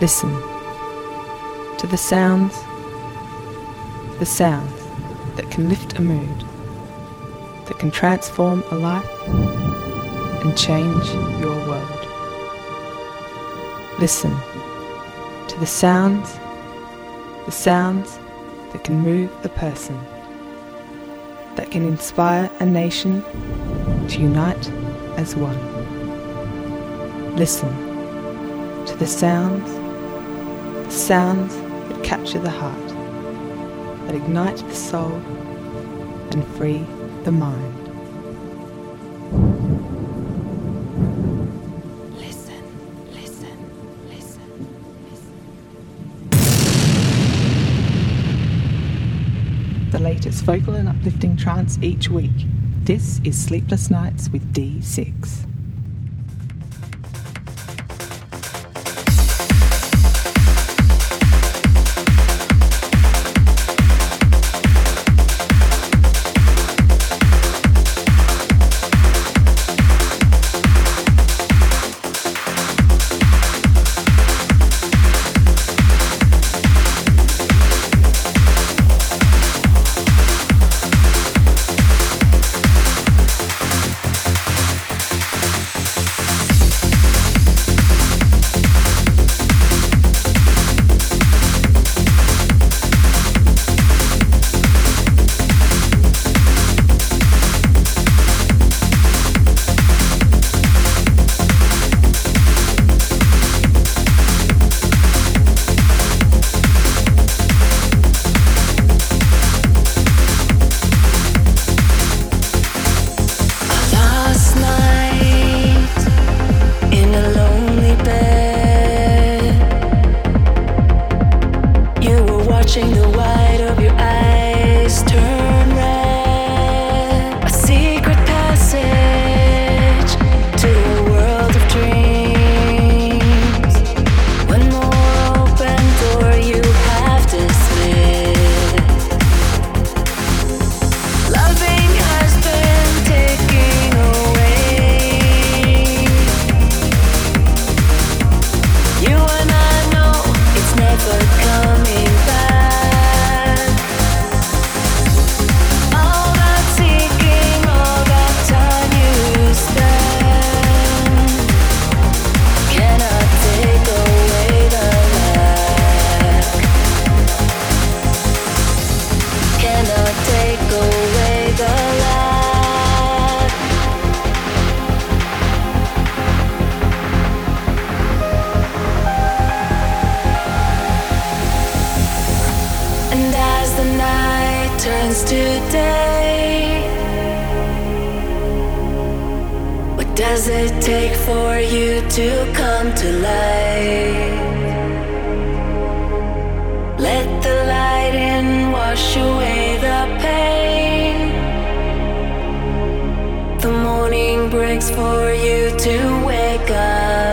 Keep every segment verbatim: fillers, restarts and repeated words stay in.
Listen to the sounds, the sounds that can lift a mood, that can transform a life and change your world. Listen to the sounds, the sounds that can move a person, that can inspire a nation to unite as one. Listen to the sounds, the sounds that capture the heart, that ignite the soul and free the mind. The latest vocal and uplifting trance each week. This is Sleepless Nights with D six. Does it take for you to come to light? Let the light in, wash away the pain. The morning breaks for you to wake up.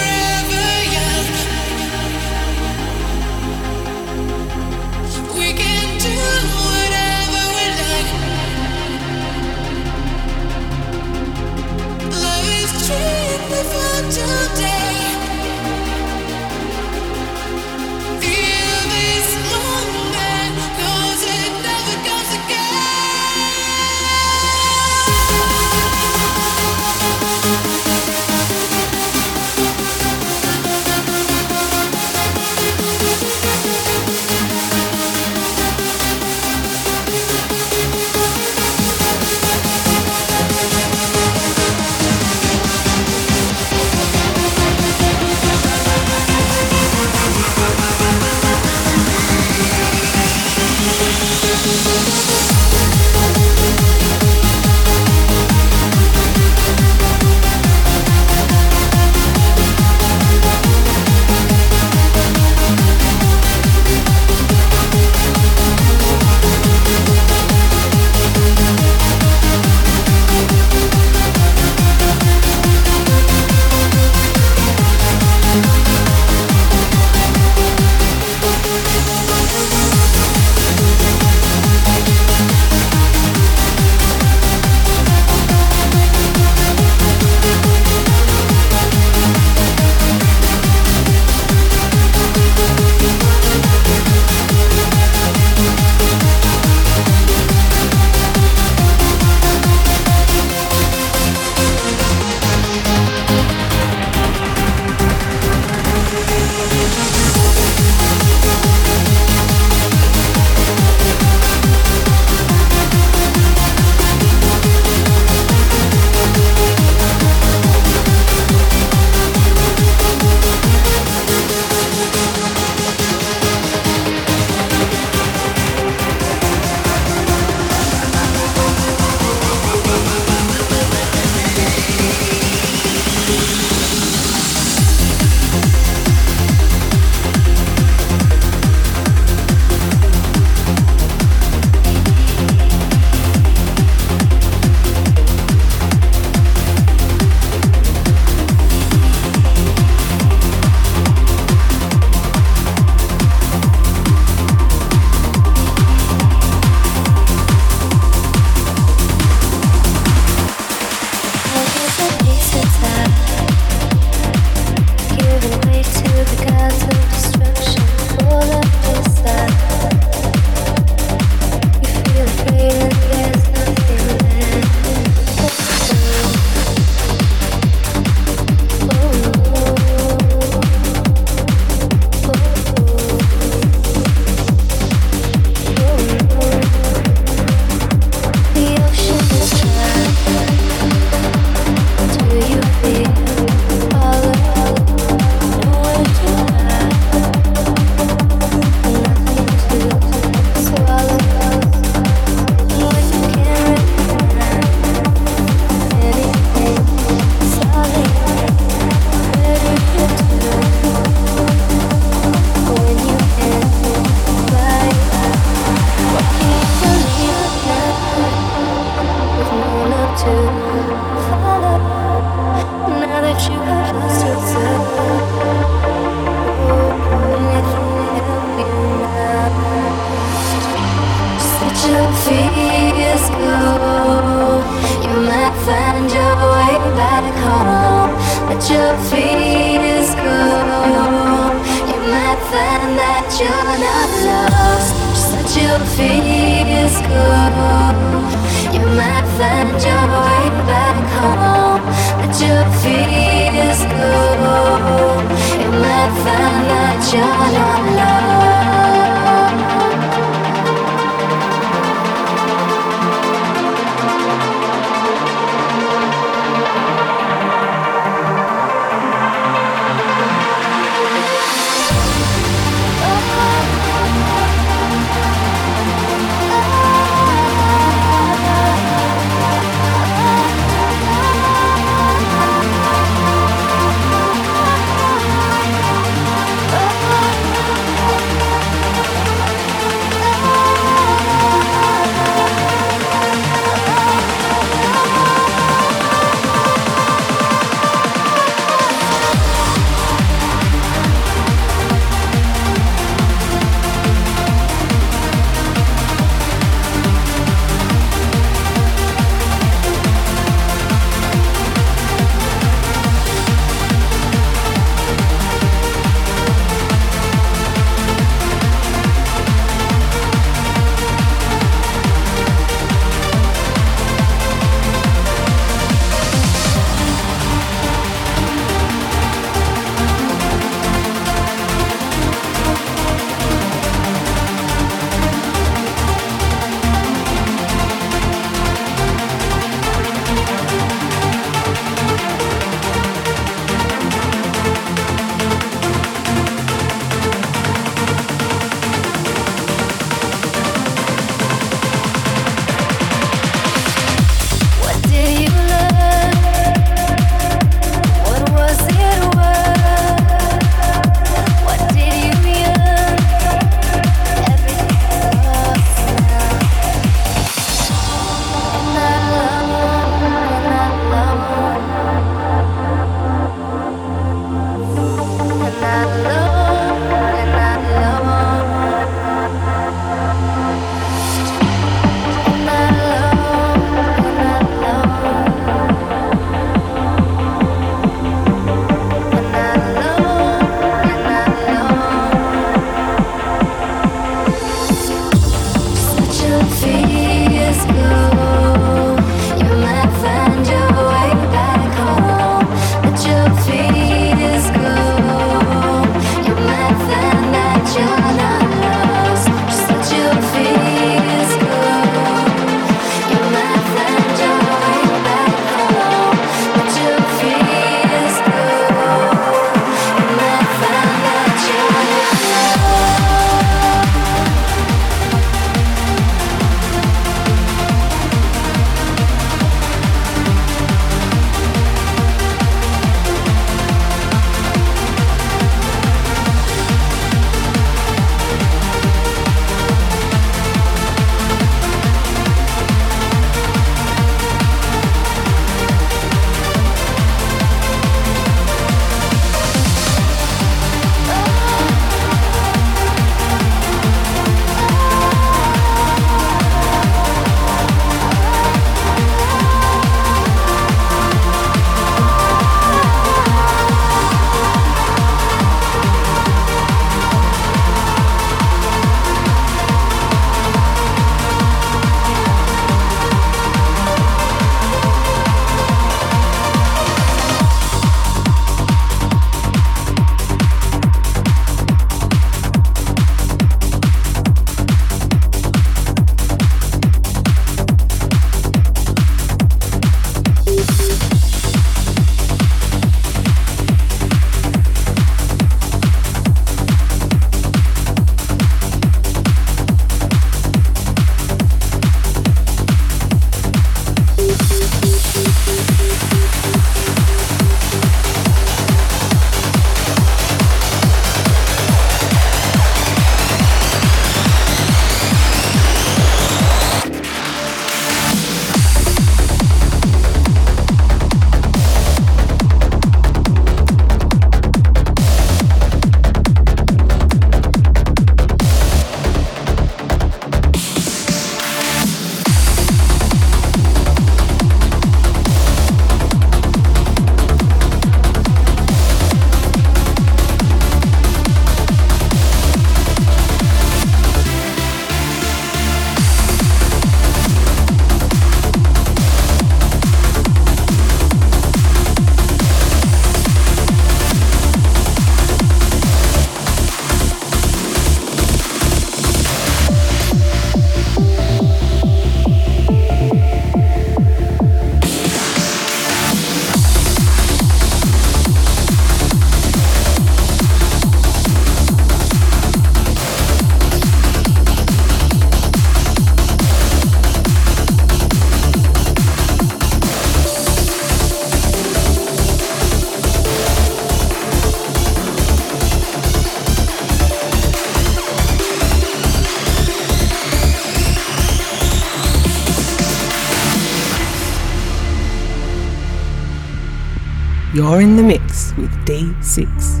You're in the mix with D six.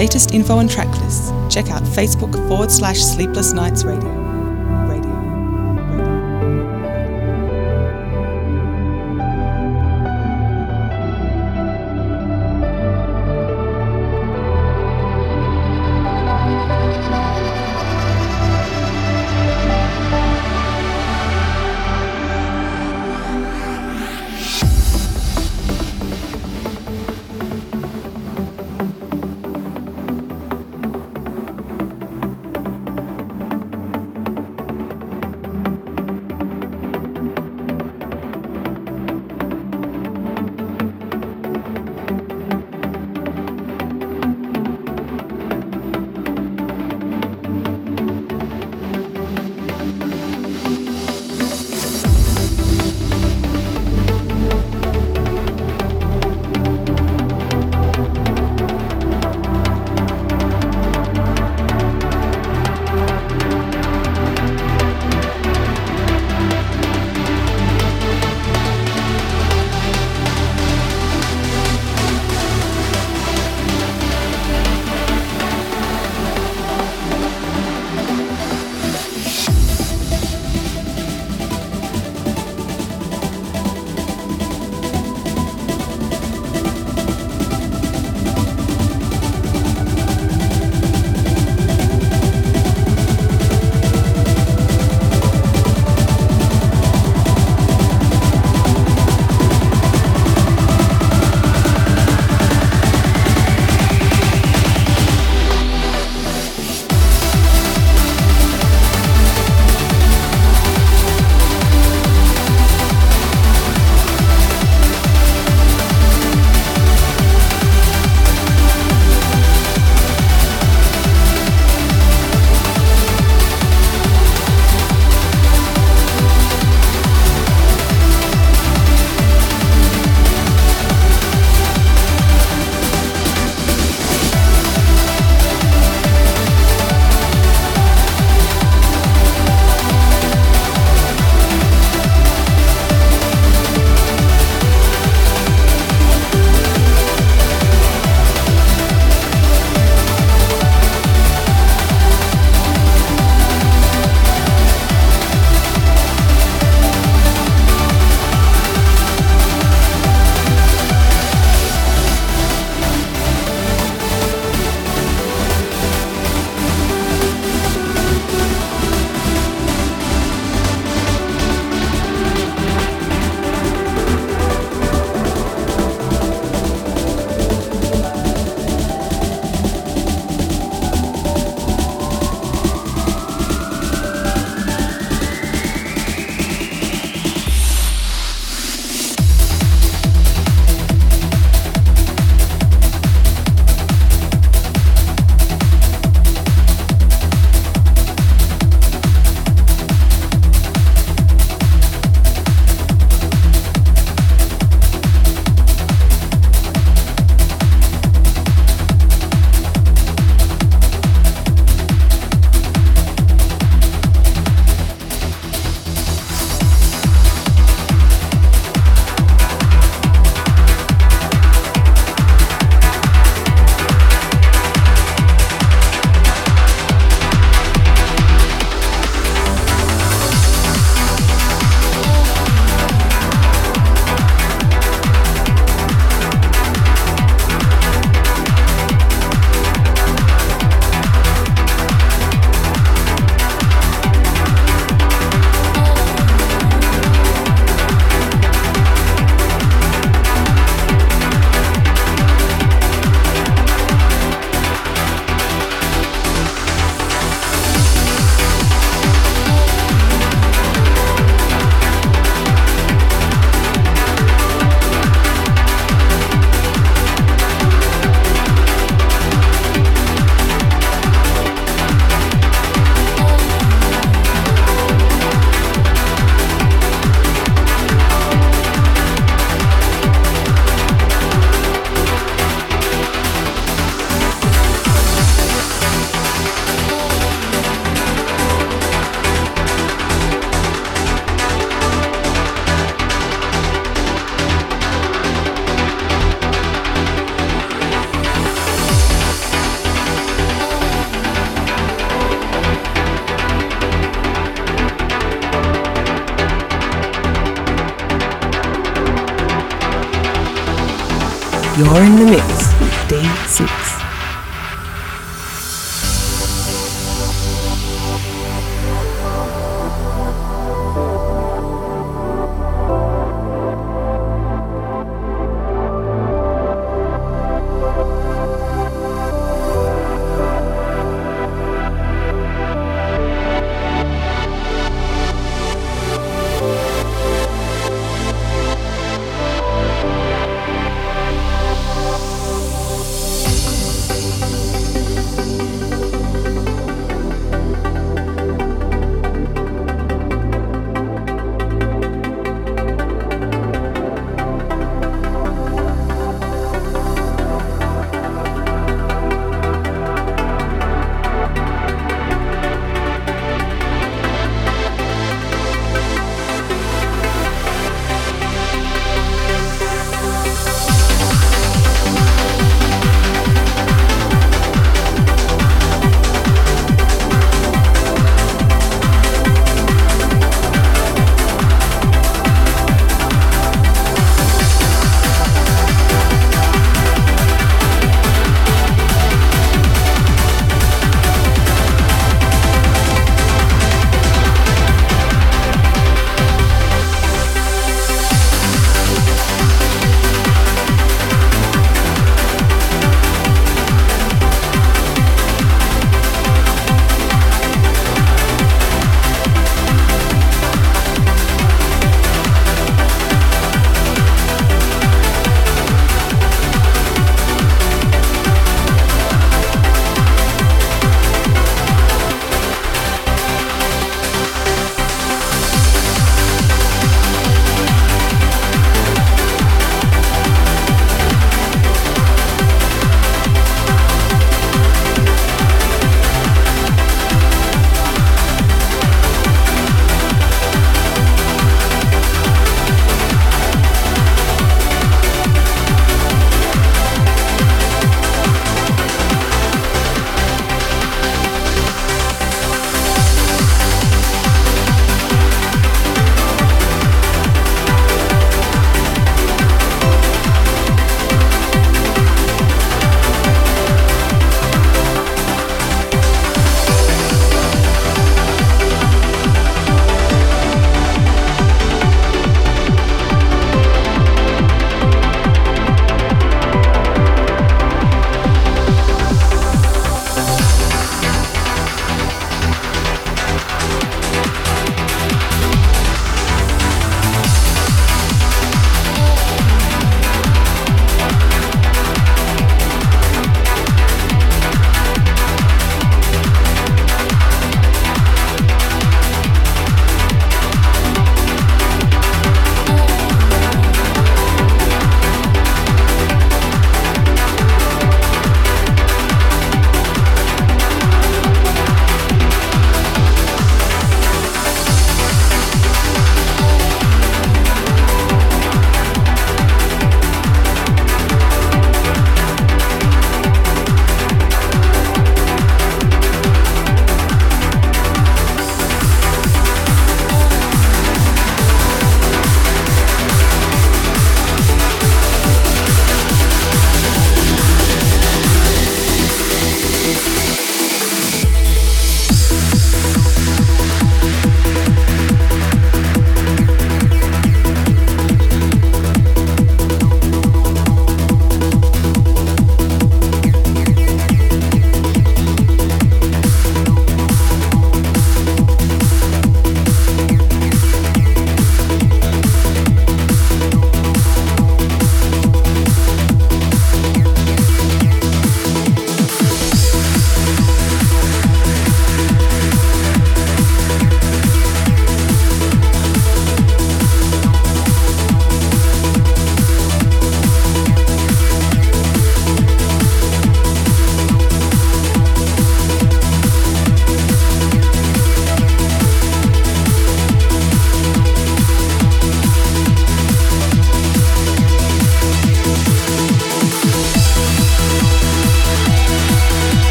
Latest info and track lists, check out Facebook forward slash Sleepless Nights Radio. You're in the mix. Day six.